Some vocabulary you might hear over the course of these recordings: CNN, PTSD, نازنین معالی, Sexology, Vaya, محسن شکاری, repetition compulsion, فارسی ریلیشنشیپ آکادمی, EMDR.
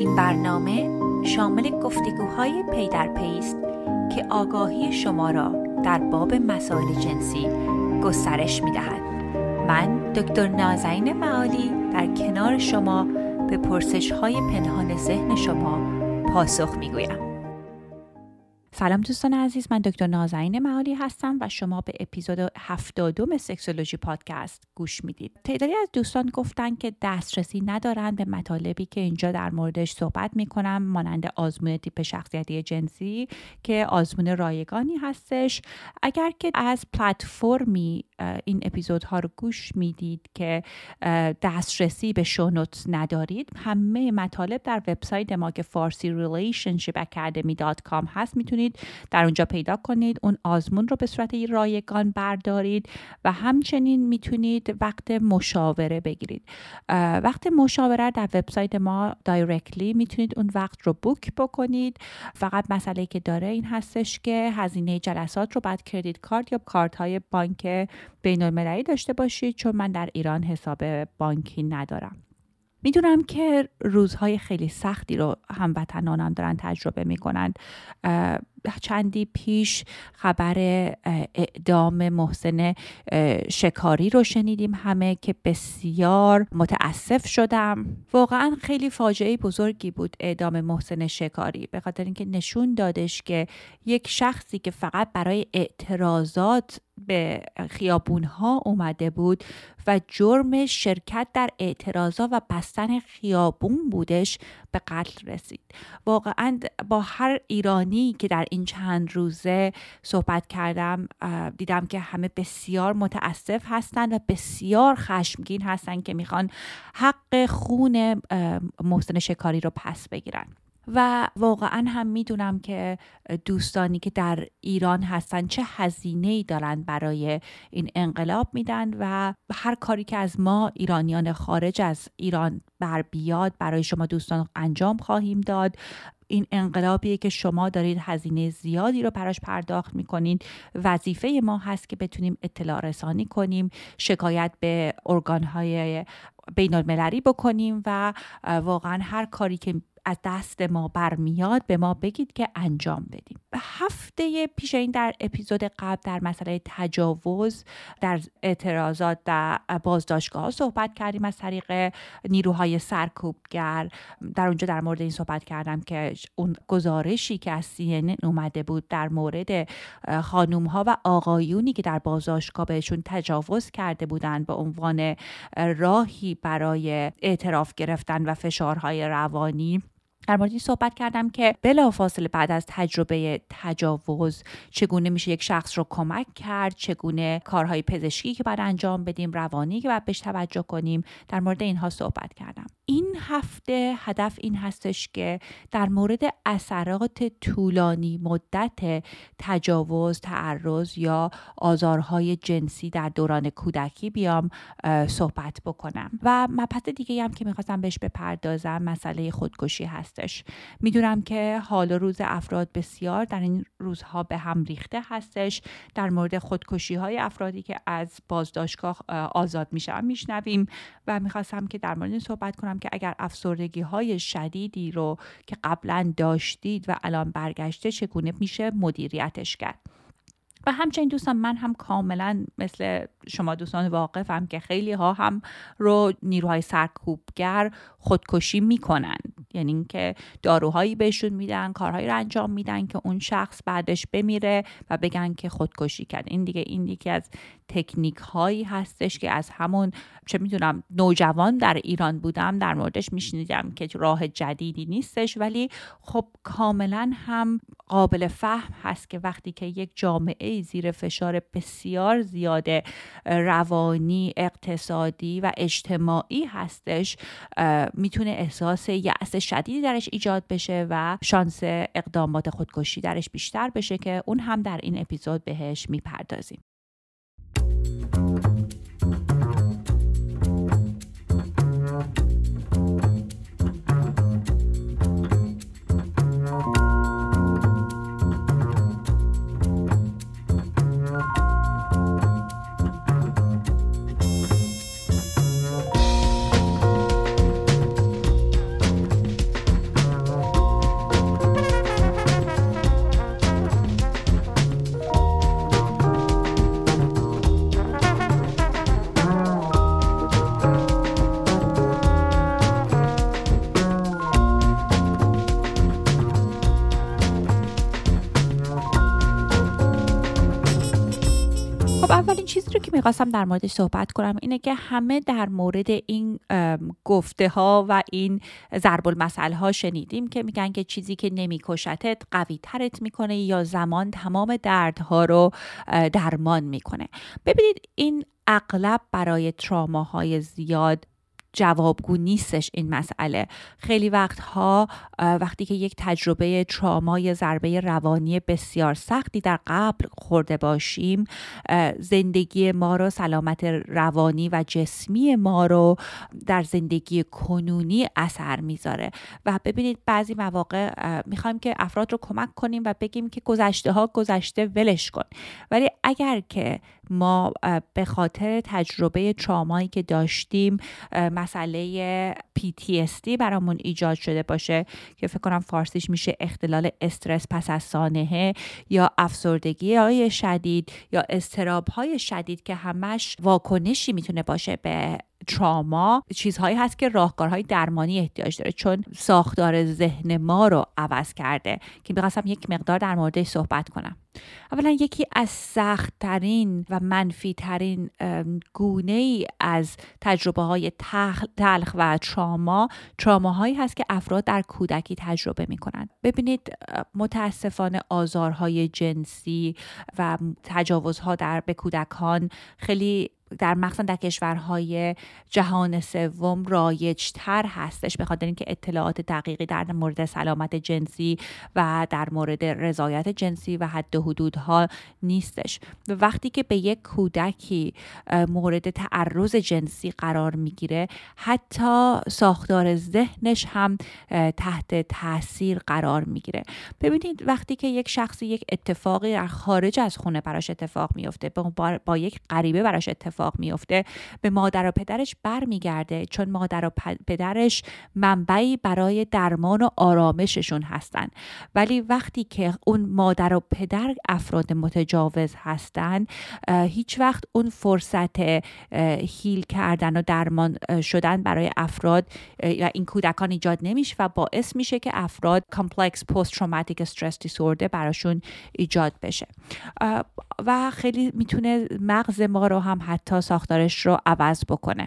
این برنامه شامل گفتگوهای پی در پی است که آگاهی شما را در باب مسائل جنسی گسترش می‌دهد. من دکتر نازنین معالی در کنار شما به پرسش‌های پنهان ذهن شما پاسخ می‌گویم. سلام دوستان عزیز، من دکتر نازنین معالی هستم و شما به اپیزود 72 سکسولوژی پادکست گوش میدید. تعدادی از دوستان گفتن که دسترسی ندارن به مطالبی که اینجا در موردش صحبت میکنم، مانند آزمون تیپ شخصیتی جنسی که آزمون رایگانی هستش. اگر که از پلتفرمی این اپیزودها رو گوش میدید که دسترسی به شونوت ندارید، همه مطالب در وبسایت ما که فارسی ریلیشنشیپ آکادمی .com هست، میتونید در اونجا پیدا کنید. اون آزمون رو به صورت رایگان بردارید و همچنین میتونید وقت مشاوره بگیرید. وقت مشاوره در وبسایت ما دایرکتلی میتونید اون وقت رو بوک بکنید. فقط مسئله که داره این هستش که هزینه جلسات رو بعد کردیت کارت یا کارت‌های بانک بین‌المللی داشته باشید، چون من در ایران حساب بانکی ندارم. میدونم که روزهای خیلی سختی رو هموطنانم دارن تجربه میکنن. چندی پیش خبر اعدام محسن شکاری رو شنیدیم همه که بسیار متاسف شدم. واقعا خیلی فاجعه بزرگی بود اعدام محسن شکاری، به خاطر اینکه نشون دادش که یک شخصی که فقط برای اعتراضات به خیابونها اومده بود و جرم شرکت در اعتراضات و بستن خیابون بودش، به قتل رسید. واقعا با هر ایرانی که در این چند روزه صحبت کردم دیدم که همه بسیار متاسف هستن و بسیار خشمگین هستن که میخوان حق خون محسن شکاری رو پس بگیرن. و واقعا هم میدونم که دوستانی که در ایران هستن چه هزینه‌ای دارن برای این انقلاب میدن و هر کاری که از ما ایرانیان خارج از ایران بر بیاد برای شما دوستان انجام خواهیم داد. این انقلابیه که شما دارید هزینه زیادی رو براش پرداخت میکنید. وظیفه ما هست که بتونیم اطلاع رسانی کنیم، شکایت به ارگانهای بین‌المللی بکنیم و واقعا هر کاری که از دست ما برمیاد به ما بگید که انجام بدیم. هفته پیش این در اپیزود قبل در مسئله تجاوز در اعتراضات در بازداشتگاه صحبت کردیم از طریق نیروهای سرکوبگر. در اونجا در مورد این صحبت کردم که اون گزارشی که از CNN اومده بود در مورد خانوم‌ها و آقایونی که در بازداشتگاه بهشون تجاوز کرده بودن به عنوان راهی برای اعتراف گرفتن و فشارهای روانی، در مورد این صحبت کردم که بلافاصله بعد از تجربه تجاوز چگونه میشه یک شخص رو کمک کرد، چگونه کارهای پزشکی که باید انجام بدیم، روانی که باید بهش توجه کنیم، در مورد اینها صحبت کردم. این هفته هدف این هستش که در مورد اثرات طولانی مدت تجاوز، تعرض یا آزارهای جنسی در دوران کودکی بیام صحبت بکنم. و مبحث دیگه‌ای هم که می‌خواستم بهش بپردازم مسئله خودکشی هست. میدونم که حال و روز افراد بسیار در این روزها به هم ریخته هستش. در مورد خودکشی های افرادی که از بازداشتگاه آزاد میشن میشنویم و میخواستم که در مورد این صحبت کنم که اگر افسردگی های شدیدی رو که قبلا داشتید و الان برگشته چگونه میشه مدیریتش کرد. و همچنین دوستان من هم کاملا مثل شما دوستان واقفم که خیلی ها هم رو نیروهای سرکوبگر خودکشی میکنن، یعنی اینکه داروهایی بهشون میدن، کارهایی رو انجام میدن که اون شخص بعدش بمیره و بگن که خودکشی کرد. این دیگه از تکنیک هایی هستش که از همون چه میدونم نوجوان در ایران بودم در موردش میشنیدم که راه جدیدی نیستش، ولی خب کاملا هم قابل فهم هست که وقتی که یک جامعه زیر فشار بسیار زیاد روانی، اقتصادی و اجتماعی هستش میتونه احساس یأس شدیدی درش ایجاد بشه و شانس اقدامات خودکشی درش بیشتر بشه که اون هم در این اپیزود بهش میپردازیم. چیزی رو که می‌خواستم در موردش صحبت کنم اینه که همه در مورد این گفته ها و این ضرب المثل ها شنیدیم که میگن که چیزی که نمی‌کشتت قوی ترت میکنه یا زمان تمام دردها رو درمان میکنه. ببینید این اغلب برای تراماهای زیاد جوابگو نیستش. این مسئله خیلی وقتها وقتی که یک تجربه تراما یا ضربه روانی بسیار سختی در قبل خورده باشیم زندگی ما رو، سلامت روانی و جسمی ما رو در زندگی کنونی اثر میذاره و ببینید بعضی مواقع میخوایم که افراد رو کمک کنیم و بگیم که گذشته ولش کن، ولی اگر که ما به خاطر تجربه ترامایی که داشتیم مسئله PTSD برامون ایجاد شده باشه که فکر کنم فارسیش میشه اختلال استرس پس از سانحه یا افسردگی‌های شدید یا اضطراب‌های شدید که همش واکنشی میتونه باشه به تراما، چیزهایی هست که راهکارهای درمانی احتیاج داره چون ساختار ذهن ما رو عوض کرده که می‌خواستم یک مقدار در موردش صحبت کنم. اولا یکی از سخت‌ترین و منفی‌ترین گونه‌ای از تجربه‌های تلخ و تراماهایی هست که افراد در کودکی تجربه می‌کنند. ببینید متأسفانه آزارهای جنسی و تجاوزها به کودکان خیلی مخصوصاً در کشورهای جهان سوم رایج‌تر هستش، به خاطر اینکه اطلاعات دقیقی در مورد سلامت جنسی و در مورد رضایت جنسی و حد و حدودها نیستش. وقتی که به یک کودکی مورد تعرض جنسی قرار میگیره حتی ساختار ذهنش هم تحت تاثیر قرار میگیره. ببینید وقتی که یک شخصی یک اتفاقی در خارج از خونه براش اتفاق میفته، با یک غریبه براش اتفاق میفته، به مادر و پدرش برمیگرده چون مادر و پدرش منبعی برای درمان و آرامششون هستن، ولی وقتی که اون مادر و پدر افراد متجاوز هستن هیچ وقت اون فرصت هیل کردن و درمان شدن برای افراد یا این کودکان ایجاد نمیشه و باعث میشه که افراد کامپلکس پست تروماتیک استرس دیسوردر براشون ایجاد بشه و خیلی میتونه مغز ما رو هم حتی ساختارش رو عوض بکنه.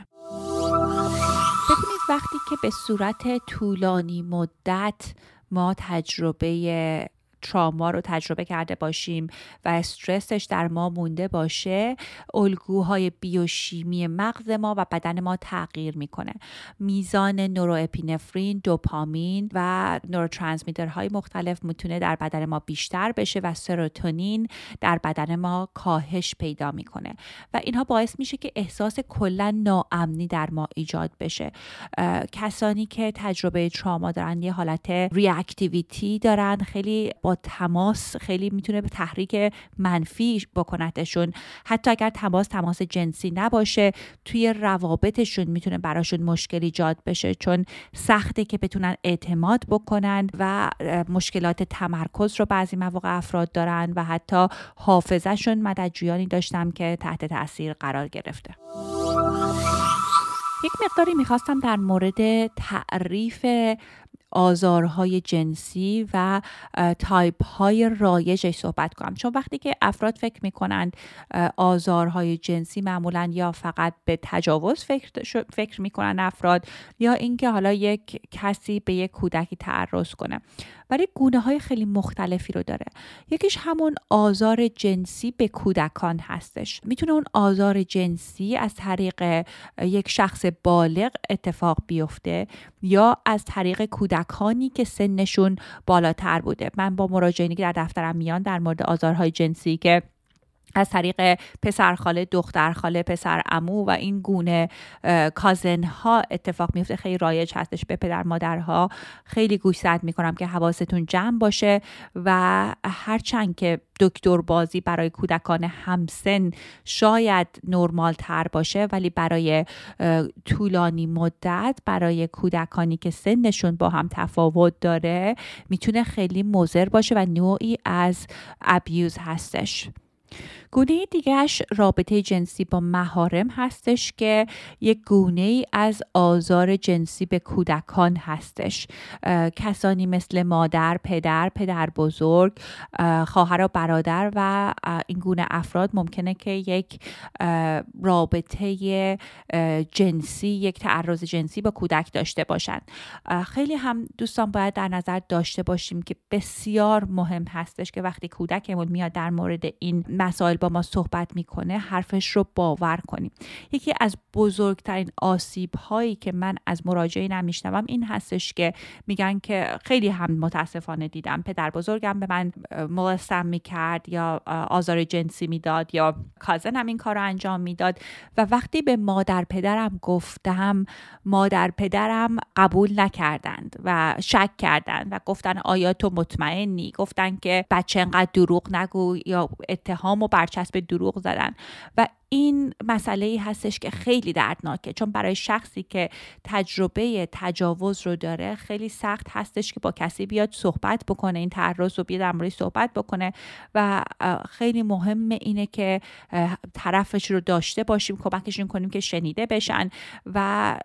ببینید وقتی که به صورت طولانی مدت ما تجربه تراما رو تجربه کرده باشیم و استرسش در ما مونده باشه، الگوهای بیوشیمی مغز ما و بدن ما تغییر میکنه. میزان نوروپینفرین، دوپامین و نوروترانسمیترهای مختلف میتونه در بدن ما بیشتر بشه و سروتونین در بدن ما کاهش پیدا میکنه و اینها باعث میشه که احساس کلا ناامنی در ما ایجاد بشه. کسانی که تجربه تراما دارن یه حالت ریاکتیویتی دارن، خیلی با تماس خیلی میتونه به تحریک منفی بکنتشون. حتی اگر تماس جنسی نباشه، توی روابطشون میتونه براشون مشکل ایجاد بشه، چون سخته که بتونن اعتماد بکنن و مشکلات تمرکز رو بعضی مواقع افراد دارن و حتی حافظه‌شون. مددجویانی داشتم که تحت تاثیر قرار گرفته. یک مقداری میخواستم در مورد تعریف آزارهای جنسی و تایپ‌های رایجش صحبت کنم، چون وقتی که افراد فکر میکنند آزارهای جنسی، معمولاً یا فقط به تجاوز فکر میکنن افراد، یا اینکه حالا یک کسی به یک کودکی تعرض کنه، ولی گونه‌های خیلی مختلفی رو داره. یکیش همون آزار جنسی به کودکان هستش. میتونه اون آزار جنسی از طریق یک شخص بالغ اتفاق بیفته یا از طریق کودکانی که سنشون بالاتر بوده. من با مراجعینی که در دفترم میان در مورد آزارهای جنسی که از طریق پسرخاله، دخترخاله، پسرعمو و این گونه کازنها اتفاق میفته، خیلی رایج هستش، به پدر مادرها خیلی گوشزد میکنم که حواستون جمع باشه. و هرچند که دکتر بازی برای کودکان همسن شاید نرمال تر باشه، ولی برای طولانی مدت، برای کودکانی که سنشون با هم تفاوت داره، میتونه خیلی مضر باشه و نوعی از ابیوز هستش. گونه دیگهش رابطه جنسی با محارم هستش که یک گونه ای از آزار جنسی به کودکان هستش. کسانی مثل مادر، پدر، پدر بزرگ، خواهر و برادر و این گونه افراد ممکنه که یک رابطه جنسی، یک تعرض جنسی با کودک داشته باشن. خیلی هم دوستان باید در نظر داشته باشیم که بسیار مهم هستش که وقتی کودکمون میاد در مورد این مسائل با ما صحبت میکنه، حرفش رو باور کنیم. یکی از بزرگترین آسیب هایی که من از مراجعینم میشنوم این هستش که میگن که خیلی هم متاسفانه دیدم پدر بزرگم به من ملستم میکرد یا آزار جنسی میداد یا کازنم این کار رو انجام میداد و وقتی به مادر پدرم گفتم، مادر پدرم قبول نکردند و شک کردند و گفتن آیا تو مطمئنی؟ گفتن که بچه انقدر دروغ نگو، یا اتهام و برچسب دروغ زدن. و این مسئله‌ای هستش که خیلی دردناکه، چون برای شخصی که تجربه تجاوز رو داره خیلی سخت هستش که با کسی بیاد صحبت بکنه، این تعرض رو بیاد در موردش صحبت بکنه و خیلی مهمه اینه که طرفش رو داشته باشیم، کمکشون کنیم که شنیده بشن و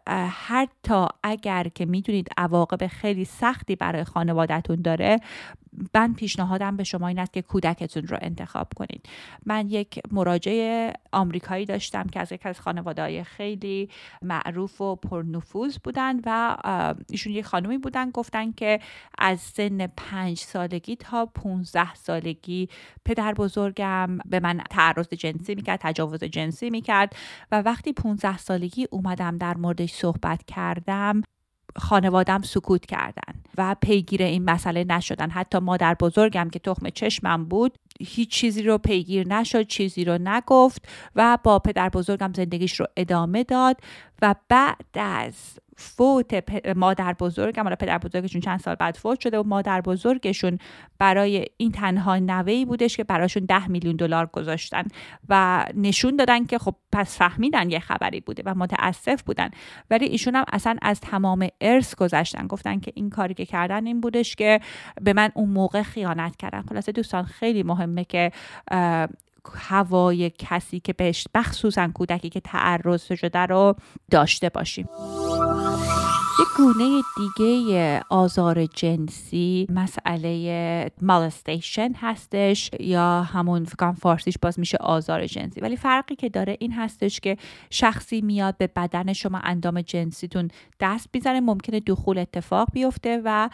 حتی اگر که میدونید عواقب خیلی سختی برای خانواده‌تون داره، من پیشنهادم به شما این است که کودکتون رو انتخاب کنید. من یک مراجع آمریکایی داشتم که از یک از خانواده‌های خیلی معروف و پرنفوذ بودن و ایشون یک خانومی بودن، گفتن که از سن 5 سالگی تا 15 سالگی پدر بزرگم به من تعرض جنسی میکرد، تجاوز جنسی میکرد و وقتی 15 سالگی اومدم در موردش صحبت کردم، خانوادم سکوت کردن و پیگیر این مسئله نشدن. حتی مادر بزرگم که تخم چشمم بود هیچ چیزی رو پیگیر نشد، چیزی رو نگفت و با پدر بزرگم زندگیش رو ادامه داد و بعد از فوت مادر بزرگم، حالا پدر بزرگشون چند سال بعد فوت شده و مادر بزرگشون برای این تنها نوهی بودش که براشون $10 میلیون گذاشتن و نشون دادن که خب پس فهمیدن یه خبری بوده و متاسف بودن، ولی ایشون هم اصلا از تمام ارث گذاشتن، گفتن که این کاری که کردن این بودش که به من اون موقع خیانت کردن. خلاصه دوستان خیلی مهمه که هوای کسی که بهش، مخصوصا کودکی که تعرض شده، رو داشته باشیم. یک گونه دیگه آزار جنسی مسئله مالستیشن هستش یا همون فکرم فارسیش باز میشه آزار جنسی، ولی فرقی که داره این هستش که شخصی میاد به بدن شما، اندام جنسیتون دست بیزنه، ممکنه دخول اتفاق بیفته و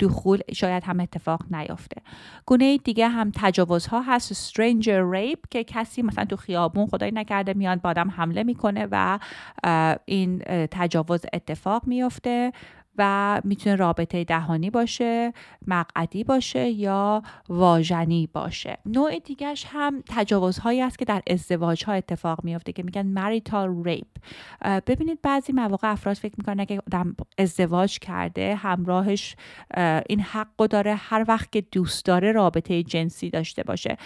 دخول شاید هم اتفاق نیفته. گونه دیگه هم تجاوزها هست، stranger rape، که کسی مثلا تو خیابون خدایی نکرده میاد با آدم حمله میکنه و این تجاوز اتفاق میفته. و میتونه رابطه دهانی باشه، مقعدی باشه یا واژنی باشه. نوع دیگرش هم تجاوزهایی است که در ازدواج‌ها اتفاق میفته که میگن مریتال ریپ. ببینید بعضی مواقع افراد فکر میکنن که آدم ازدواج کرده، همراهش این حقو داره هر وقت که دوست داره رابطه جنسی داشته باشه.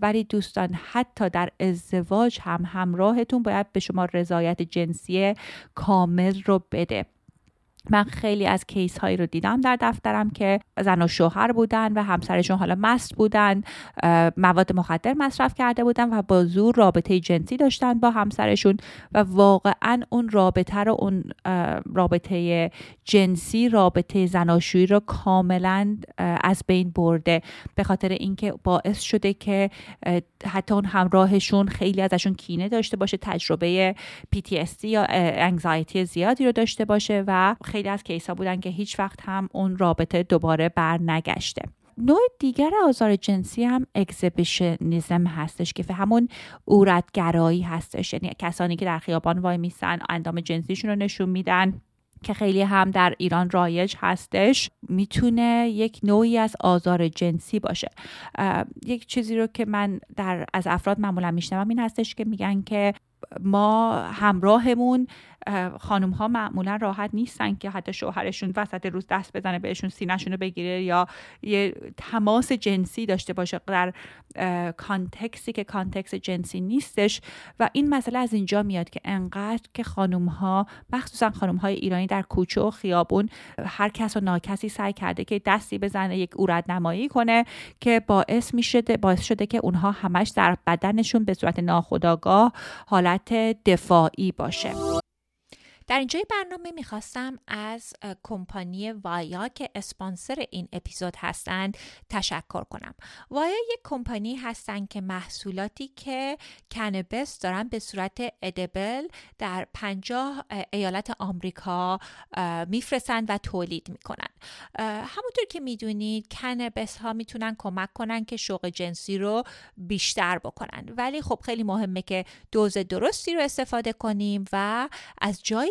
ولی دوستان، حتی در ازدواج هم همراهتون باید به شما رضایت جنسی کامل رو بده. من خیلی از کیس هایی رو دیدم در دفترم که زن و شوهر بودن و همسرشون حالا مست بودن، مواد مخدر مصرف کرده بودن و با زور رابطه جنسی داشتن با همسرشون و واقعا اون رابطه رو، اون رابطه جنسی، رابطه زناشویی رو کاملا از بین برده، به خاطر اینکه باعث شده که حتی اون همراهشون خیلی ازشون کینه داشته باشه، تجربه PTSD یا انگزایتی زیادی رو داشته باشه و خیلی از کیس‌ها بودن که هیچ وقت هم اون رابطه دوباره برنگشته. نوع دیگر آزار جنسی هم اگزیبیشنیسم هستش که همون عورتگرایی هستش، یعنی کسانی که در خیابان وای میسن، اندام جنسیشون رو نشون میدن که خیلی هم در ایران رایج هستش، میتونه یک نوعی از آزار جنسی باشه. یک چیزی رو که من از افراد معمولا میشنوم این هستش که میگن که ما همراهمون، خانم ها معمولا راحت نیستن که حتی شوهرشون وسط روز دست بزنه بهشون، سینه‌شون رو بگیره یا یه تماس جنسی داشته باشه در کانتکسی که کانتکس جنسی نیستش. و این مسئله از اینجا میاد که انقدر که خانم ها، مخصوصا خانم های ایرانی، در کوچه و خیابون هر کس و ناکسی سعی کرده که دستی بزنه، یک عورت نمایی کنه، که باعث شده که اونها همش در بدنشون به صورت ناخودآگاه حالت دفاعی باشه. در اینجای برنامه میخواستم از کمپانی وایا که اسپانسر این اپیزود هستند تشکر کنم. وایا یک کمپانی هستند که محصولاتی که کنبس دارن به صورت ادبل در 50 ایالت آمریکا میفرستن و تولید میکنن. همونطور که میدونید کنبس ها میتونن کمک کنن که شوق جنسی رو بیشتر بکنن، ولی خب خیلی مهمه که دوز درستی رو استفاده کنیم و از جایی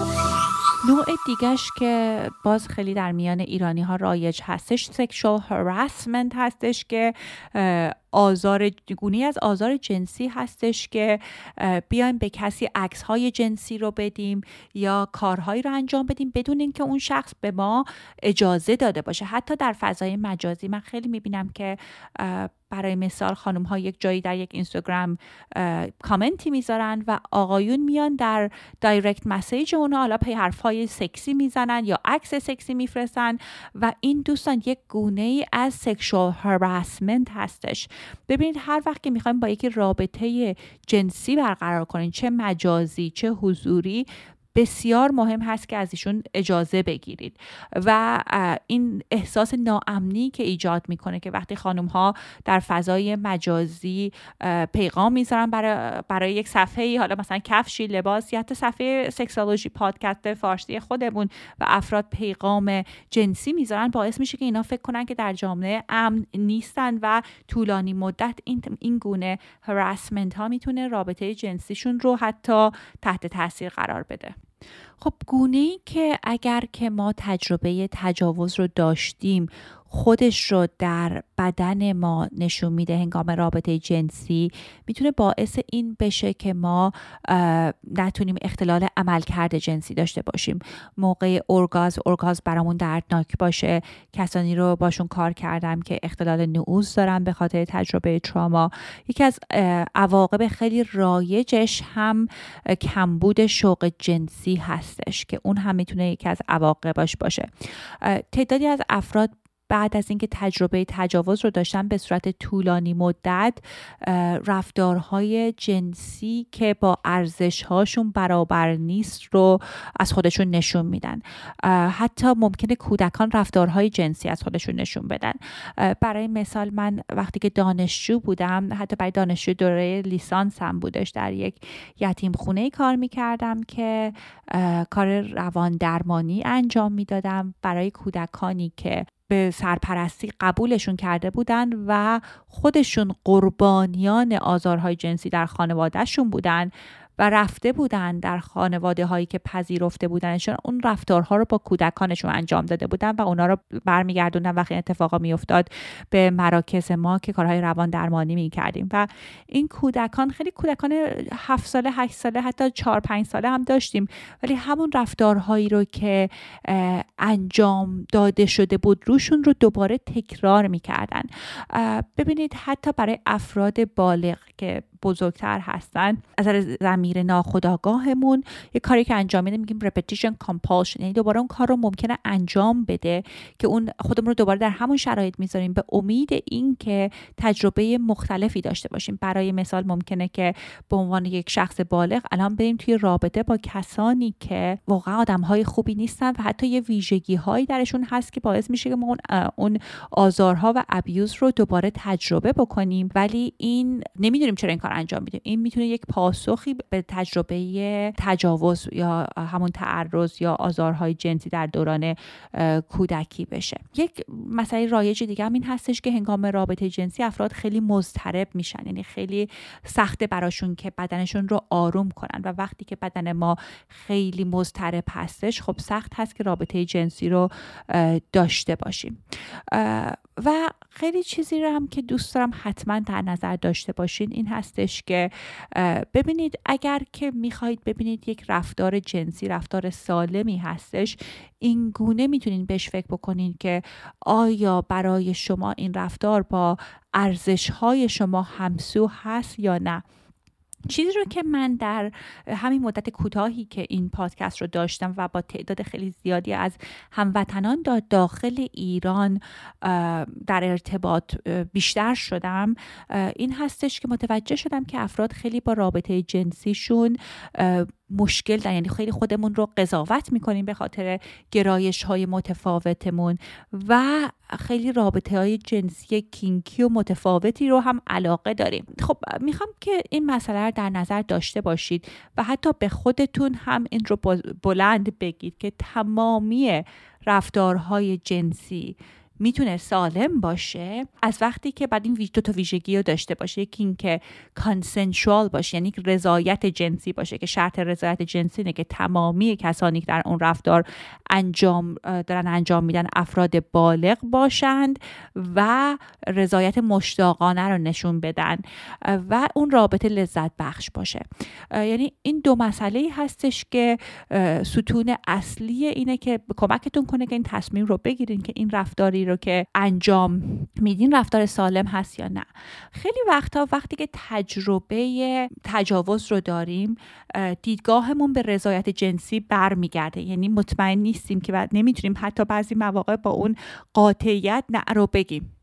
نوع دیگهش که باز خیلی در میان ایرانی ها رایج هستش سکشوال هراسمنت هستش که گونه‌ای از آزار جنسی هستش که بیایم به کسی عکس‌های جنسی رو بدیم یا کارهایی رو انجام بدیم بدون اینکه اون شخص به ما اجازه داده باشه، حتی در فضای مجازی. من خیلی میبینم که برای مثال خانم ها یک جایی در یک اینستاگرام کامنتی میذارن و آقایون میان در دایرکت مسیج اونها حالا پی حرفای سکسی میزنن یا عکس سکسی میفرستن و این دوستان یک گونه ای از سکشوال هراسمنت هستش. ببینید هر وقت که میخوایم با یکی رابطه جنسی برقرار کنین، چه مجازی چه حضوری، بسیار مهم هست که از ایشون اجازه بگیرید و این احساس ناامنی که ایجاد میکنه که وقتی خانم ها در فضای مجازی پیغام میذارن برای یک صفحه، حالا مثلا کفشی، لباس یا حتی صفحه سکسولوژی پادکست فارسی خودمون و افراد پیغام جنسی میذارن، باعث میشه که اینا فکر کنن که در جامعه امن نیستن و طولانی مدت این گونه هراسمنت ها میتونه رابطه جنسیشون رو حتی تحت تاثیر قرار بده. خب گونه‌ای که اگر که ما تجربه تجاوز رو داشتیم خودش رو در بدن ما نشون میده هنگام رابطه جنسی، میتونه باعث این بشه که ما نتونیم اختلال عملکرد جنسی داشته باشیم. موقع اورگازم برامون دردناک باشه. کسانی رو باشون کار کردم که اختلال نعوذ دارن به خاطر تجربه تراما. یکی از عواقب خیلی رایجش هم کمبود شوق جنسی هستش که اون هم میتونه یکی از عواقبش باشه. تعدادی از افراد بعد از اینکه تجربه تجاوز رو داشتن به صورت طولانی مدت رفتارهای جنسی که با ارزش‌هاشون برابر نیست رو از خودشون نشون میدن. حتی ممکنه کودکان رفتارهای جنسی از خودشون نشون بدن. برای مثال من وقتی که دانشجو بودم، حتی برای دانشجو دوره لیسانسم بودش، در یک یتیم خونه کار میکردم که کار روان درمانی انجام میدادم برای کودکانی که به سرپرستی قبولشون کرده بودن و خودشون قربانیان آزارهای جنسی در خانوادهشون بودن و رفته بودن در خانواده هایی که پذیرفته بودنشون اون رفتارها رو با کودکانشون انجام داده بودن و اونا رو برمیگردوندن. وقتی اتفاقا میافتاد به مراکز ما که کارهای روان درمانی میکردیم و این کودکان، خیلی کودکان 7 ساله 8 ساله حتی 4 5 ساله هم داشتیم، ولی همون رفتارهایی رو که انجام داده شده بود روشون رو دوباره تکرار میکردن. ببینید حتی برای افراد بالغ که بزرگتر هستن، از ضمیر ناخودآگاهمون یک کاری که انجام میده میگیم repetition compulsion، یعنی دوباره اون کار رو ممکنه انجام بده که اون خودمون رو دوباره در همون شرایط میذاریم به امید این که تجربه مختلفی داشته باشیم. برای مثال ممکنه که به عنوان یک شخص بالغ الان بریم توی رابطه با کسانی که واقعا آدمهای خوبی نیستن و حتی یه ویژگی هایی درشون هست که باعث میشه که ما اون آزارها و ابیوز رو دوباره تجربه بکنیم، ولی این نمیدونیم چرا این کار انجام میده. این میتونه یک پاسخی به تجربه تجاوز یا همون تعرض یا آزارهای جنسی در دوران کودکی بشه. یک مسئله رایج دیگه هم این هستش که هنگام رابطه جنسی افراد خیلی مضطرب میشن، یعنی خیلی سخته براشون که بدنشون رو آروم کنن و وقتی که بدن ما خیلی مضطرب هستش خب سخت هست که رابطه جنسی رو داشته باشیم. و خیلی چیزی رو هم که دوست دارم حتما در نظر داشته باشین این هستش که ببینید اگر که میخواید ببینید یک رفتار جنسی رفتار سالمی هستش، این گونه میتونین بهش فکر بکنین که آیا برای شما این رفتار با ارزش‌های شما همسو هست یا نه. چیزی رو که من در همین مدت کوتاهی که این پادکست رو داشتم و با تعداد خیلی زیادی از هموطنان داخل ایران در ارتباط بیشتر شدم، این هستش که متوجه شدم که افراد خیلی با رابطه جنسیشون مشکل داریم، یعنی خیلی خودمون رو قضاوت میکنیم به خاطر گرایش های متفاوتمون و خیلی رابطه های جنسی کینکی و متفاوتی رو هم علاقه داریم. خب میخوام که این مسئله رو در نظر داشته باشید و حتی به خودتون هم این رو بلند بگید که تمامی رفتارهای جنسی میتونه سالم باشه از وقتی که بعد این دو تا ویژگی رو داشته باشه. یکی این که کانسنشوال باشه، یعنی رضایت جنسی باشه که شرط رضایت جنسی نه که تمامی کسانی که در اون رفتار انجام میدن افراد بالغ باشند و رضایت مشتاقانه رو نشون بدن و اون رابطه لذت بخش باشه. یعنی این دو مسئله هستش که ستون اصلی اینه که کمکتون کنه که این تصمیم رو بگیرین که این رفتاری رو که انجام میدین رفتار سالم هست یا نه. خیلی وقتا وقتی که تجربه تجاوز رو داریم دیدگاهمون به رضایت جنسی برمیگرده، یعنی مطمئن نیستیم که بعد نمیتونیم حتی بعضی مواقع با اون قاطعیت نه رو بگیم.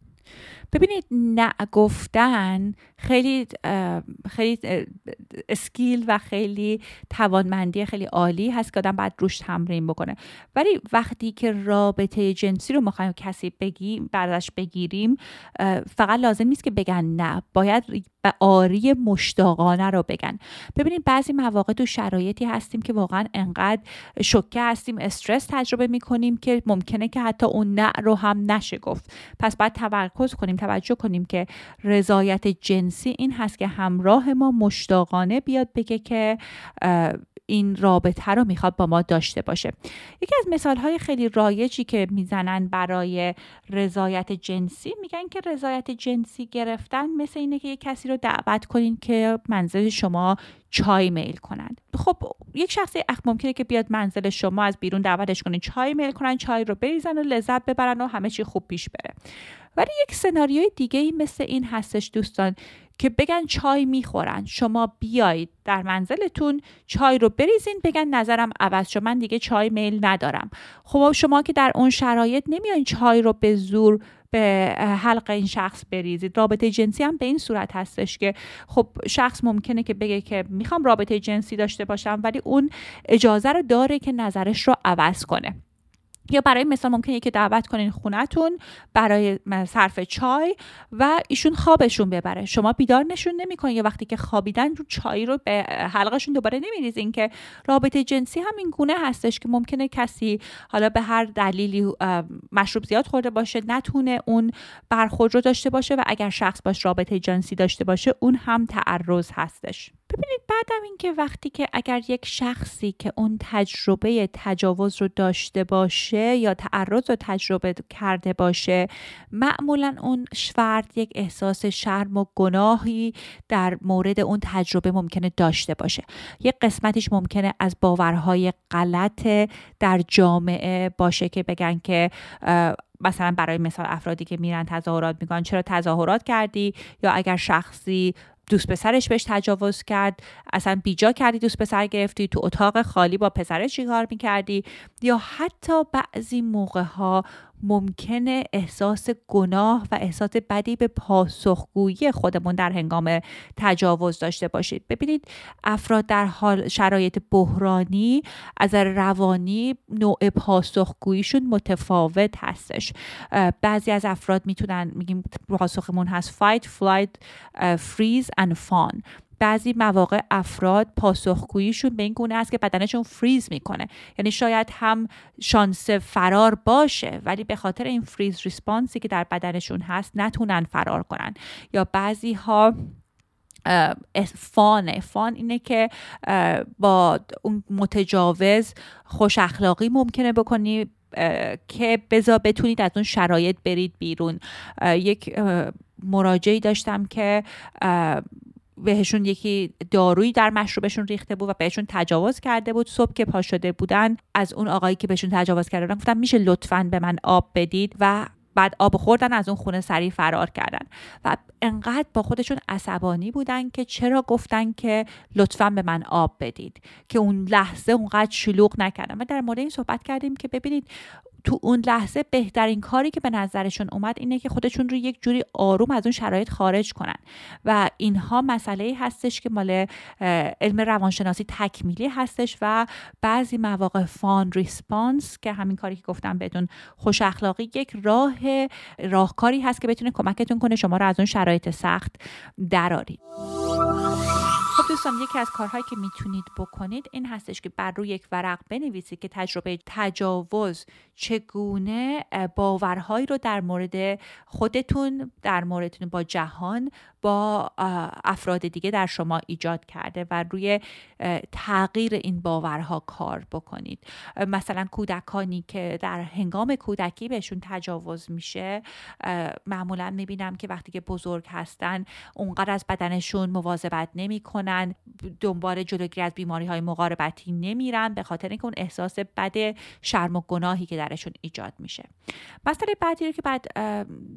ببینید نه گفتن خیلی اسکیل و خیلی توانمندی خیلی عالی هست که آدم باید روش تمرین بکنه، ولی وقتی که رابطه جنسی رو میخوایم کسی بگیم بعدش بگیریم فقط لازم نیست که بگن نه، باید آری مشتاقانه رو بگن. ببینید بعضی مواقع تو شرایطی هستیم که واقعا انقدر شوکه هستیم، استرس تجربه میکنیم که ممکنه که حتی اون نه رو هم نشه گفت. پس باید تمرکز کنیم، توجه کنیم که رضایت جنسی این هست که همراه ما مشتاقانه بیاد بگه که این رابطه رو میخواد با ما داشته باشه. یکی از مثال‌های خیلی رایجی که میزنن برای رضایت جنسی، میگن که رضایت جنسی گرفتن مثل اینه که یک کسی رو دعوت کنین که منزل شما چای میل کنند. خب یک شخصی ممکنه که بیاد منزل شما، از بیرون دعوتش کنین چای میل کنن، چای رو بریزن و لذت ببرن و همه چی خوب پیش بره. ولی یک سناریوی دیگه‌ای مثل این هستش دوستان که بگن چای میخورن، شما بیایید در منزلتون چای رو بریزین، بگن نظرم عوض شد، من دیگه چای میل ندارم. خب شما که در اون شرایط نمیاین چای رو به زور به حلق این شخص بریزید. رابطه جنسی هم به این صورت هستش که خب شخص ممکنه که بگه که میخوام رابطه جنسی داشته باشم، ولی اون اجازه رو داره که نظرش رو عوض کنه. یا برای مثال ممکنه که دعوت کنین خونتون برای صرف چای و ایشون خوابشون ببره، شما بیدار نشون نمی‌کنین، یا وقتی که خوابیدن رو چای رو به حلقشون دوباره نمی‌ریزین. که رابطه جنسی هم این گونه هستش که ممکنه کسی حالا به هر دلیلی مشروب زیاد خورده باشه، نتونه اون برخورد رو داشته باشه و اگر شخص باش رابطه جنسی داشته باشه اون هم تعرض هستش. ببینید بعدم این که وقتی که اگر یک شخصی که اون تجربه تجاوز رو داشته باشه یا تعرض رو تجربه کرده باشه، معمولا اون فرد یک احساس شرم و گناهی در مورد اون تجربه ممکنه داشته باشه. یک قسمتش ممکنه از باورهای غلط در جامعه باشه که بگن که مثلا برای مثال افرادی که میرن تظاهرات میکنن چرا تظاهرات کردی، یا اگر شخصی دوست پسرش بهش تجاوز کرد اصلا بیجا کردی، دوست پسر گرفتی، تو اتاق خالی با پسرش چیکار میکردی. یا حتی بعضی موقع ها ممکنه احساس گناه و احساس بدی به پاسخگویی خودمون در هنگام تجاوز داشته باشید. ببینید افراد در حال شرایط بحرانی از روانی نوع پاسخگوییشون متفاوت هستش. بعضی از افراد میتونن، میگیم پاسخمون هست fight, flight, freeze and fawn. بعضی مواقع افراد پاسخگوییشون به این گونه است که بدنشون فریز میکنه، یعنی شاید هم شانس فرار باشه ولی به خاطر این فریز ریسپانسی که در بدنشون هست نتونن فرار کنن. یا بعضی ها فان اینه که با اون متجاوز خوش اخلاقی ممکنه بکنی که بتونید از اون شرایط برید بیرون. یک مراجعی داشتم که بهشون یکی دارویی در مشروبشون ریخته بود و بهشون تجاوز کرده بود. صبح که پا شده بودن از اون آقایی که بهشون تجاوز کرده بودن گفتن میشه لطفاً به من آب بدید، و بعد آب خوردن از اون خونه سریع فرار کردن و انقدر با خودشون عصبانی بودن که چرا گفتن که لطفاً به من آب بدید که اون لحظه اونقدر شلوغ نکردن. و در مورد این صحبت کردیم که ببینید تو اون لحظه بهترین کاری که به نظرشون اومد اینه که خودشون رو یک جوری آروم از اون شرایط خارج کنن. و اینها مسئله‌ای هستش که مال علم روانشناسی تکمیلی هستش و بعضی مواقع فان ریسپانس که همین کاری که گفتم بدون خوش اخلاقی یک راهکاری هست که بتونه کمکتون کنه شما رو از اون شرایط سخت درآرید. خب دوستان یکی از کارهایی که میتونید بکنید این هستش که بر روی یک ورق بنویسید که تجربه تجاوز چگونه باورهایی رو در مورد خودتون، در موردتون با جهان، با افراد دیگه در شما ایجاد کرده و روی تغییر این باورها کار بکنید. مثلا کودکانی که در هنگام کودکی بهشون تجاوز میشه معمولا میبینم که وقتی که بزرگ هستن اونقدر از بدنشون مواظبت نمیکنن، دنبال جلوگیری از بیماری‌های مقاربتی نمیرن به خاطر اینکه اون احساس بد شرم و گناهی که در درشون ایجاد میشه. مسئله بعدی رو که بعد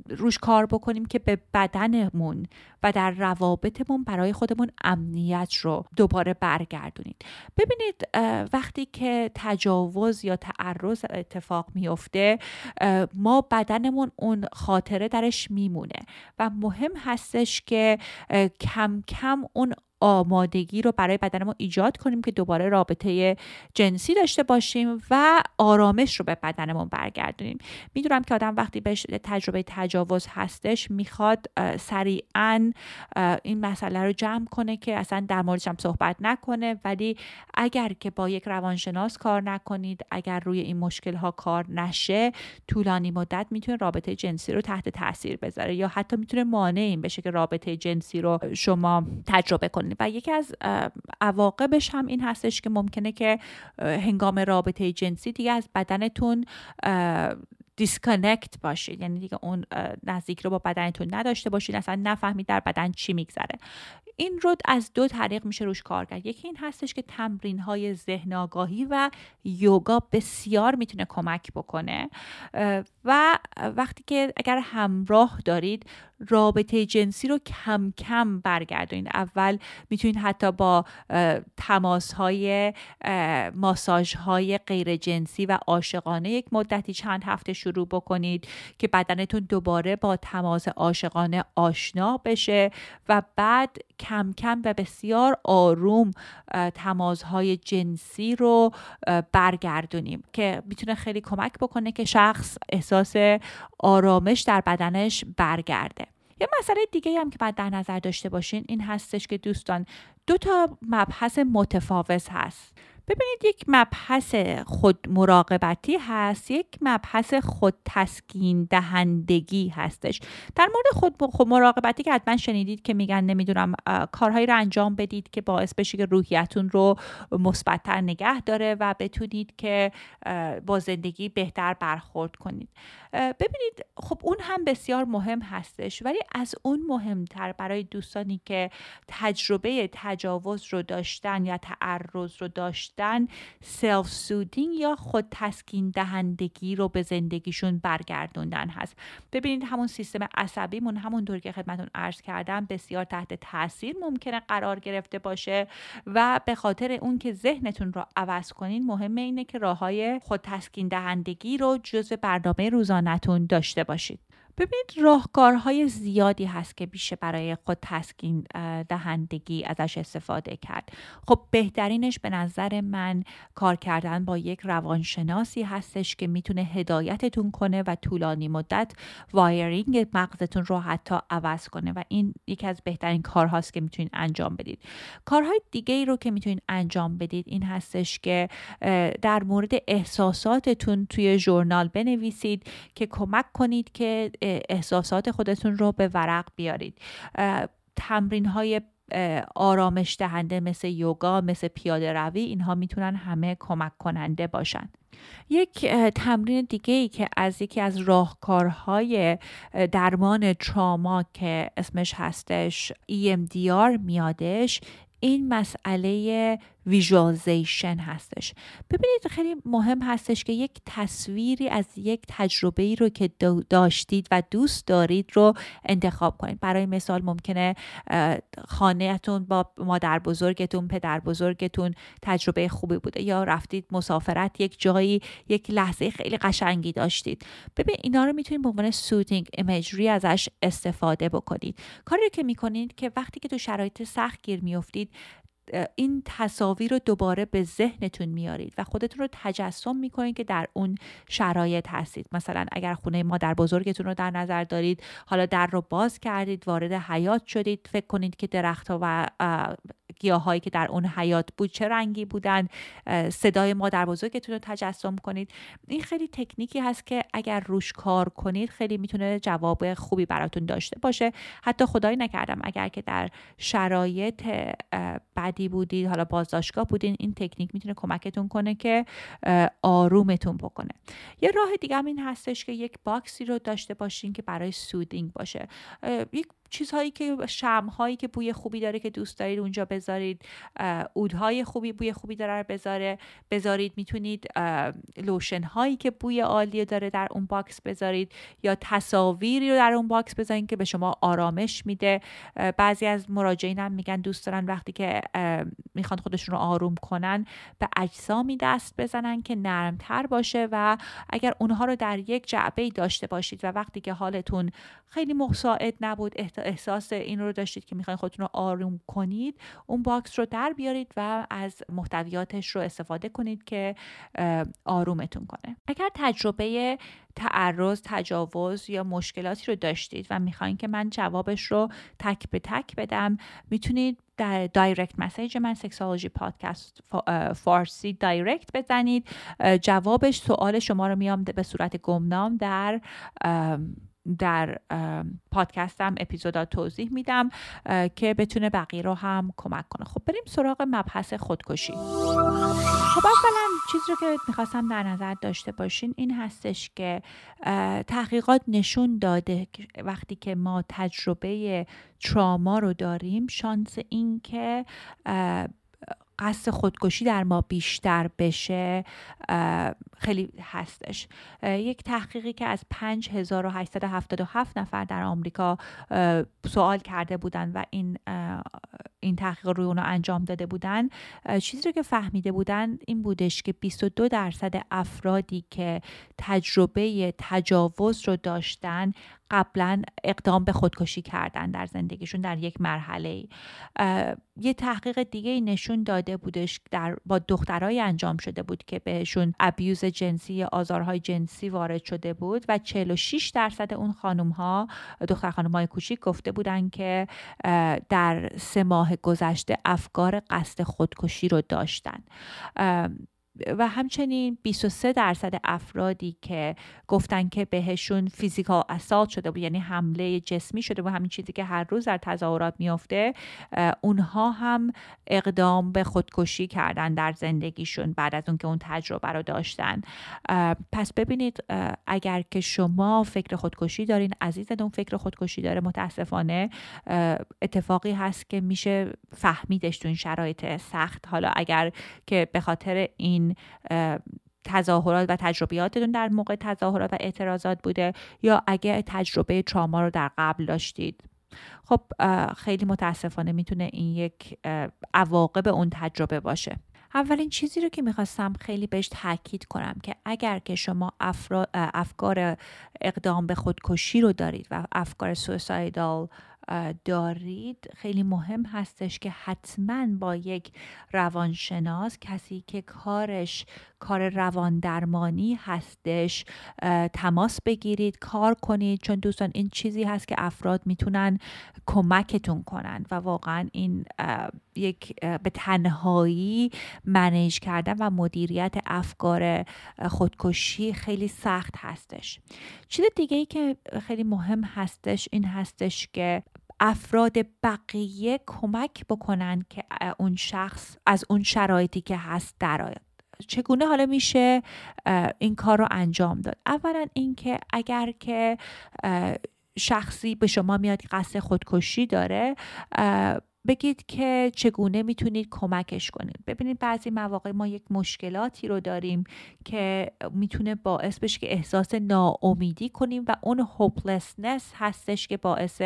روش کار بکنیم که به بدنمون و در روابطمون برای خودمون امنیت رو دوباره برگردونید. ببینید وقتی که تجاوز یا تعرض اتفاق میفته ما بدنمون اون خاطره درش میمونه و مهم هستش که کم کم اون آمادگی رو برای بدن ما ایجاد کنیم که دوباره رابطه جنسی داشته باشیم و آرامش رو به بدنمون برگردونیم. میدونم که آدم وقتی بهش تجربه تجاوز هستش میخواد سریعاً این مسئله رو جمع کنه که اصلا در موردش هم صحبت نکنه، ولی اگر که با یک روانشناس کار نکنید، اگر روی این مشکل ها کار نشه، طولانی مدت میتونه رابطه جنسی رو تحت تاثیر بذاره یا حتی میتونه مانع این بشه که رابطه جنسی رو شما تجربه کنید. و یکی از عواقبش هم این هستش که ممکنه که هنگام رابطه جنسی دیگه از بدنتون دیسکانکت باشید، یعنی دیگه اون نزدیکی رو با بدنتون نداشته باشید، اصلا نفهمید در بدن چی میگذره. این رو از دو طریق میشه روش کار کرد. یکی این هستش که تمرین‌های ذهن آگاهی و یوگا بسیار میتونه کمک بکنه و وقتی که اگر همراه دارید رابطه جنسی رو کم کم برگردونید. اول میتونید حتی با تماس‌های ماساژهای غیر جنسی و عاشقانه یک مدتی چند هفته شروع بکنید که بدنتون دوباره با تماس عاشقانه آشنا بشه و بعد کم کم و بسیار آروم تماس‌های جنسی رو برگردونیم که میتونه خیلی کمک بکنه که شخص احساس آرامش در بدنش برگرده. یه مسئله دیگه هم که باید در نظر داشته باشین این هستش که دوستان دو تا مبحث متفاوت هست. ببینید یک مبحث خود مراقبتی هست، یک مبحث خود تسکین دهندگی هستش. در مورد خود مراقبتی که حتما شنیدید که میگن نمیدونم کارهایی رو انجام بدید که باعث بشه که روحیتون رو مثبت‌تر نگه داره و بتونید که با زندگی بهتر برخورد کنید. ببینید خب اون هم بسیار مهم هستش، ولی از اون مهمتر برای دوستانی که تجربه تجاوز رو داشتن یا تعرض رو داشتن سلف سودینگ یا خود تسکین دهندگی رو به زندگیشون برگردوندن هست. ببینید همون سیستم عصبیمون همونطور که خدمتون عرض کردم بسیار تحت تاثیر ممکنه قرار گرفته باشه و به خاطر اون که ذهنتون رو عوض کنین مهمه اینه که راههای خود تسکین دهندگی رو جزو برنامه روزانه‌تون داشته باشید. ببینید راهکارهای زیادی هست که میشه برای خود تسکین دهندگی ازش استفاده کرد. خب بهترینش به نظر من کار کردن با یک روانشناسی هستش که میتونه هدایتتون کنه و طولانی مدت وایرینگ مغزتون رو حتی عوض کنه و این یکی از بهترین کارهاست که میتونید انجام بدید. کارهای دیگه‌ای رو که میتونید انجام بدید این هستش که در مورد احساساتتون توی ژورنال بنویسید که کمک کنید که احساسات خودتون رو به ورق بیارید. تمرین‌های آرامش دهنده مثل یوگا، مثل پیاده روی، اینها میتونن همه کمک کننده باشن. یک تمرین دیگه ای که از یکی از راهکارهای درمان تراما که اسمش هستش EMDR میادش، این مسئله ویژوالایزیشن هستش. ببینید خیلی مهم هستش که یک تصویری از یک تجربه‌ای رو که داشتید و دوست دارید رو انتخاب کنید. برای مثال ممکنه خانه‌تون با مادر بزرگتون، پدر بزرگتون تجربه خوبی بوده یا رفتید مسافرت یک جایی یک لحظه خیلی قشنگی داشتید. ببین اینا رو میتونید به عنوان سوتینگ ایمیجری ازش استفاده بکنید. کاری که میکنید که وقتی که تو شرایط سخت گیر میافتید این تصاویر رو دوباره به ذهنتون میارید و خودتون رو تجسم میکنید که در اون شرایط هستید. مثلا اگر خونه مادر بزرگتون رو در نظر دارید، حالا در رو باز کردید، وارد حیاط شدید، فکر کنید که درخت‌ها و گیاهایی که در اون حیاط بود چه رنگی بودن، صدای مادر بزرگتون رو تجسم کنید. این خیلی تکنیکی هست که اگر روش کار کنید خیلی میتونه جواب خوبی براتون داشته باشه. حتی خدای نکردم اگر که در شرایط بعدی بودید، حالا بازداشتگاه بودین، این تکنیک میتونه کمکتون کنه که آرومتون بکنه. یه راه دیگه هم این هستش که یک باکسی رو داشته باشین که برای سودینگ باشه. یک چیزهایی که شمع‌هایی که بوی خوبی داره که دوست دارید اونجا بذارید، عودهای خوبی بوی خوبی داره بذارید، میتونید لوشن هایی که بوی عالی داره در اون باکس بذارید یا تصاویری رو در اون باکس بذارید که به شما آرامش میده. بعضی از مراجعین هم میگن دوست دارن وقتی که میخوان خودشون رو آروم کنن به اجسامی دست بزنن که نرمتر باشه و اگر اونها رو در یک جعبه داشته باشید و وقتی که حالتون خیلی مساعد نبود، احساس این رو داشتید که میخواین خودتون رو آروم کنید، اون باکس رو در بیارید و از محتویاتش رو استفاده کنید که آرومتون کنه. اگر تجربه تعرض، تجاوز یا مشکلاتی رو داشتید و میخواین که من جوابش رو تک به تک بدم، میتونید در دایرکت مسیج من سکسولوژی پادکست فارسی دایرکت بزنید. جوابش، سوال شما رو میام به صورت گمنام در پادکستم اپیزودا توضیح میدم که بتونه بقیه رو هم کمک کنه. خب بریم سراغ مبحث خودکشی. خب اولا چیزی رو که میخواستم در نظر داشته باشین این هستش که تحقیقات نشون داده که وقتی که ما تجربه تراما رو داریم، شانس این که قصد خودکشی در ما بیشتر بشه خیلی هستش. یک تحقیقی که از 5877 نفر در آمریکا سوال کرده بودن و این تحقیق رو اونا انجام داده بودن، چیزی رو که فهمیده بودن این بودش که 22% افرادی که تجربه تجاوز رو داشتن قبلا اقدام به خودکشی کردن در زندگیشون در یک مرحله. یه تحقیق دیگه نشون داده بودش با دخترای انجام شده بود که بهشون ابیوز جنسی، آزارهای جنسی وارد شده بود و 46% اون خانم‌ها، دختر خانم‌های کوچیک گفته بودن که در 3 ماه گذشته افکار قصد خودکشی رو داشتن. و همچنین 23% افرادی که گفتن که بهشون فیزیکال اسالت شده بود، یعنی حمله جسمی شده بود، همین چیزی که هر روز در تظاهرات میافته، اونها هم اقدام به خودکشی کردن در زندگیشون بعد از اون که اون تجربه رو داشتن. پس ببینید اگر که شما فکر خودکشی دارین، عزیزتون فکر خودکشی داره، متاسفانه اتفاقی هست که میشه فهمیدش تو این شرایط سخت. حالا اگر که به خاطر این تظاهرات و تجربیاتتون در موقع تظاهرات و اعتراضات بوده یا اگه تجربه تراما رو در قبل داشتید، خب خیلی متاسفانه میتونه این یک عواقب اون تجربه باشه. اولین چیزی رو که میخواستم خیلی بهش تاکید کنم که اگر که شما افکار اقدام به خودکشی رو دارید و افکار سویسایدال دارید، خیلی مهم هستش که حتما با یک روانشناس، کسی که کارش کار روان درمانی هستش، تماس بگیرید، کار کنید، چون دوستان این چیزی هست که افراد میتونن کمکتون کنن و واقعا این یک به تنهایی منیج کردن و مدیریت افکار خودکشی خیلی سخت هستش. چیز دیگه‌ای که خیلی مهم هستش این هستش که افراد بقیه کمک بکنن که اون شخص از اون شرایطی که هست درآید. چگونه حالا میشه این کار رو انجام داد؟ اولا اینکه اگر که شخصی به شما میاد قصد خودکشی داره، بگید که چگونه میتونید کمکش کنید. ببینید بعضی مواقع ما یک مشکلاتی رو داریم که میتونه باعث بشه که احساس ناامیدی کنیم و اون هوپلسنس هستش که باعث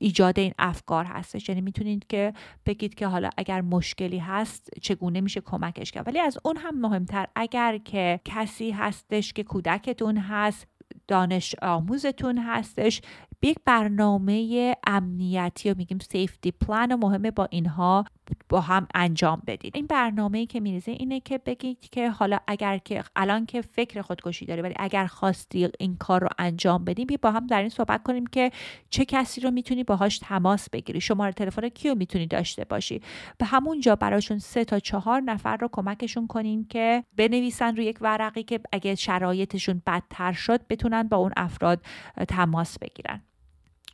ایجاد این افکار هستش. یعنی میتونید که بگید که حالا اگر مشکلی هست چگونه میشه کمکش کرد. ولی از اون هم مهمتر اگر که کسی هستش که کودکتون هست، دانش آموزتون هستش، یک برنامه امنیتی یا میگیم سیفتی پلان و مهمه با اینها با هم انجام بدید. این برنامه‌ای که می‌ریزه اینه که بگید که حالا اگر که الان که فکر خودکشی داری ولی اگر خواستی این کار رو انجام بدیم، بیا با هم در این صحبت کنیم که چه کسی رو میتونی باهاش تماس بگیری، شماره تلفن کیو میتونی داشته باشی. به همونجا براشون 3 تا 4 نفر رو کمکشون کنین که بنویسن روی یک ورقی که اگه شرایطشون بدتر شد بتونن با اون افراد تماس بگیرن.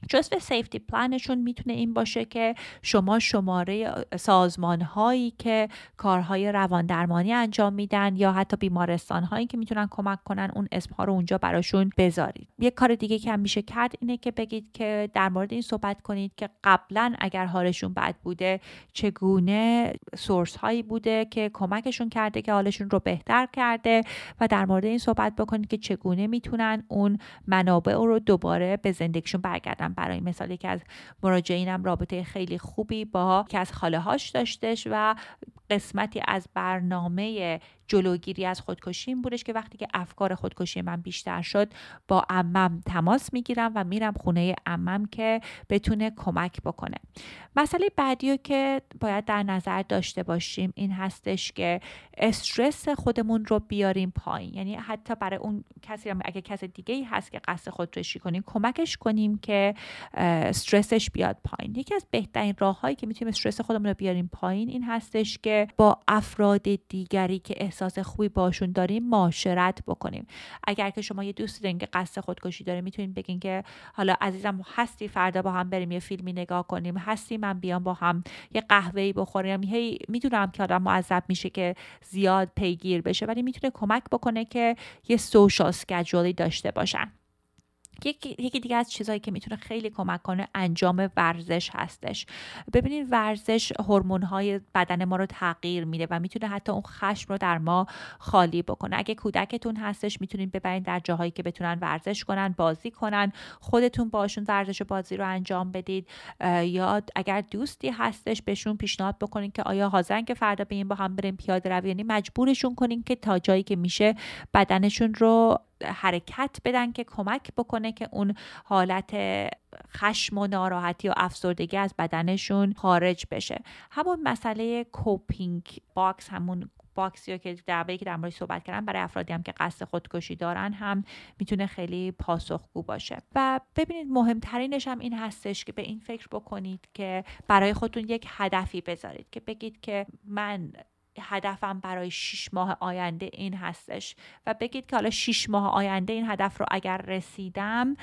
جزو سیفتی پلانشون میتونه این باشه که شما شماره سازمان‌هایی که کارهای رواندرمانی انجام میدن یا حتی بیمارستان‌هایی که میتونن کمک کنن اون اسم‌ها رو اونجا براشون بذارید. یک کار دیگه که هم میشه کرد اینه که بگید که در مورد این صحبت کنید که قبلا اگر حالشون بد بوده چگونه سورس‌هایی بوده که کمکشون کرده که حالشون رو بهتر کرده و در مورد این صحبت بکنید که چگونه میتونن اون منابع رو دوباره به زندگیشون برگردن. برای مثال یکی از مراجعینم رابطه خیلی خوبی با یکی از خاله‌هاش داشتش و قسمتی از برنامه جلوگیری از خودکشی این بودش که وقتی که افکار خودکشی من بیشتر شد با عمم تماس میگیرم و میرم خونه عمم که بتونه کمک بکنه. مسئله بعدی که باید در نظر داشته باشیم این هستش که استرس خودمون رو بیاریم پایین، یعنی حتی برای اون کسی اگه کس دیگه‌ای هست که قصد خودکشی کنین کمکش کنیم که استرسش بیاد پایین. یکی از بهترین راه‌هایی که میتونیم استرس خودمون رو بیاریم پایین این هستش که با افراد دیگری که احساس خوبی باشون داریم معاشرت بکنیم. اگر که شما یه دوستی دارین که قصد خودکشی داره میتونین بگین که حالا عزیزم هستی فردا با هم بریم یه فیلمی نگاه کنیم، هستی من بیام با هم یه قهوه‌ای بخوریم. هی میدونم که آدم معذب میشه که زیاد پیگیر بشه ولی میتونه کمک بکنه که یه سوشال اسکیجولی داشته باشن. یکی دیگه از چیزایی که میتونه خیلی کمک کنه انجام ورزش هستش. ببینید ورزش هورمون‌های بدن ما رو تغییر میده و میتونه حتی اون خشم رو در ما خالی بکنه. اگه کودکتون هستش میتونید ببرین در جاهایی که بتونن ورزش کنن، بازی کنن، خودتون باشون ورزش و بازی رو انجام بدید. یا اگر دوستی هستش بهشون پیشنهاد بکنین که آیا حاضرن که فردا بیاین با هم بریم پیاده روی، یعنی مجبورشون کنین که تا جایی که میشه بدنشون رو حرکت بدن که کمک بکنه که اون حالت خشم و ناراحتی و افسردگی از بدنشون خارج بشه. همون مسئله کوپینگ باکس، همون باکسی که در موردش صحبت کردن برای افرادی هم که قصد خودکشی دارن هم میتونه خیلی پاسخگو باشه. و ببینید مهمترینش هم این هستش که به این فکر بکنید که برای خودتون یک هدفی بذارید که بگید که من هدفم برای 6 ماه آینده این هستش و بگید که حالا 6 ماه آینده این هدف رو اگر رسیدم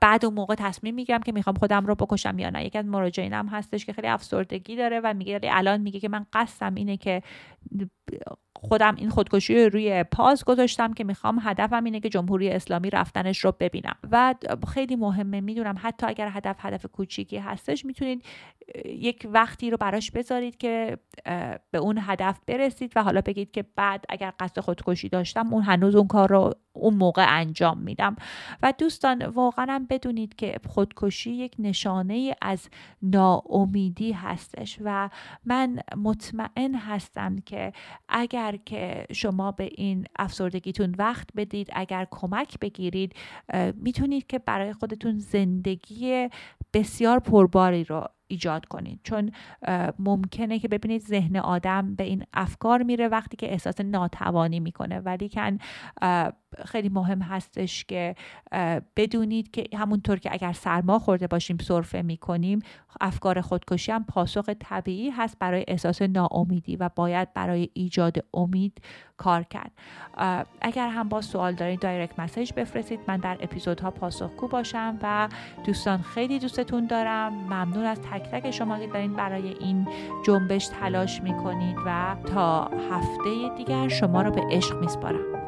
بعد اون موقع تصمیم میگیرم که میخوام خودم رو بکشم یا نه. یکی از مراجعینم هستش که خیلی افسردگی داره و میگه الان میگه که من قصدم اینه که خودم این خودکشی روی پاس گذاشتم که میخوام هدفم اینه که جمهوری اسلامی رفتنش رو ببینم. و خیلی مهمه، میدونم حتی اگر هدف کوچیکی هستش میتونید یک وقتی رو براش بذارید که به اون هدف برسید و حالا بگید که بعد اگر قصد خودکشی داشتم اون هنوز اون کار رو اون موقع انجام میدم. و دوستان واقعا بدونید که خودکشی یک نشانه از ناامیدی هستش و من مطمئن هستم که اگر که شما به این افسردگیتون وقت بدید، اگر کمک بگیرید، میتونید که برای خودتون زندگی بسیار پرباری رو ایجاد کنید. چون ممکنه که ببینید ذهن آدم به این افکار میره وقتی که احساس ناتوانی میکنه، ولی که خیلی مهم هستش که بدونید که همونطور که اگر سرما خورده باشیم سرفه میکنیم، افکار خودکشی هم پاسخ طبیعی هست برای احساس ناامیدی و باید برای ایجاد امید کار کرد. اگر هم با سوال دارید دایرکت مسیج بفرستید، من در اپیزودها پاسخگو باشم. و دوستان خیلی دوستتون دارم، ممنون از تک تک شما که دارین برای این جنبش تلاش میکنید و تا هفته دیگر شما رو به عشق میسپارم.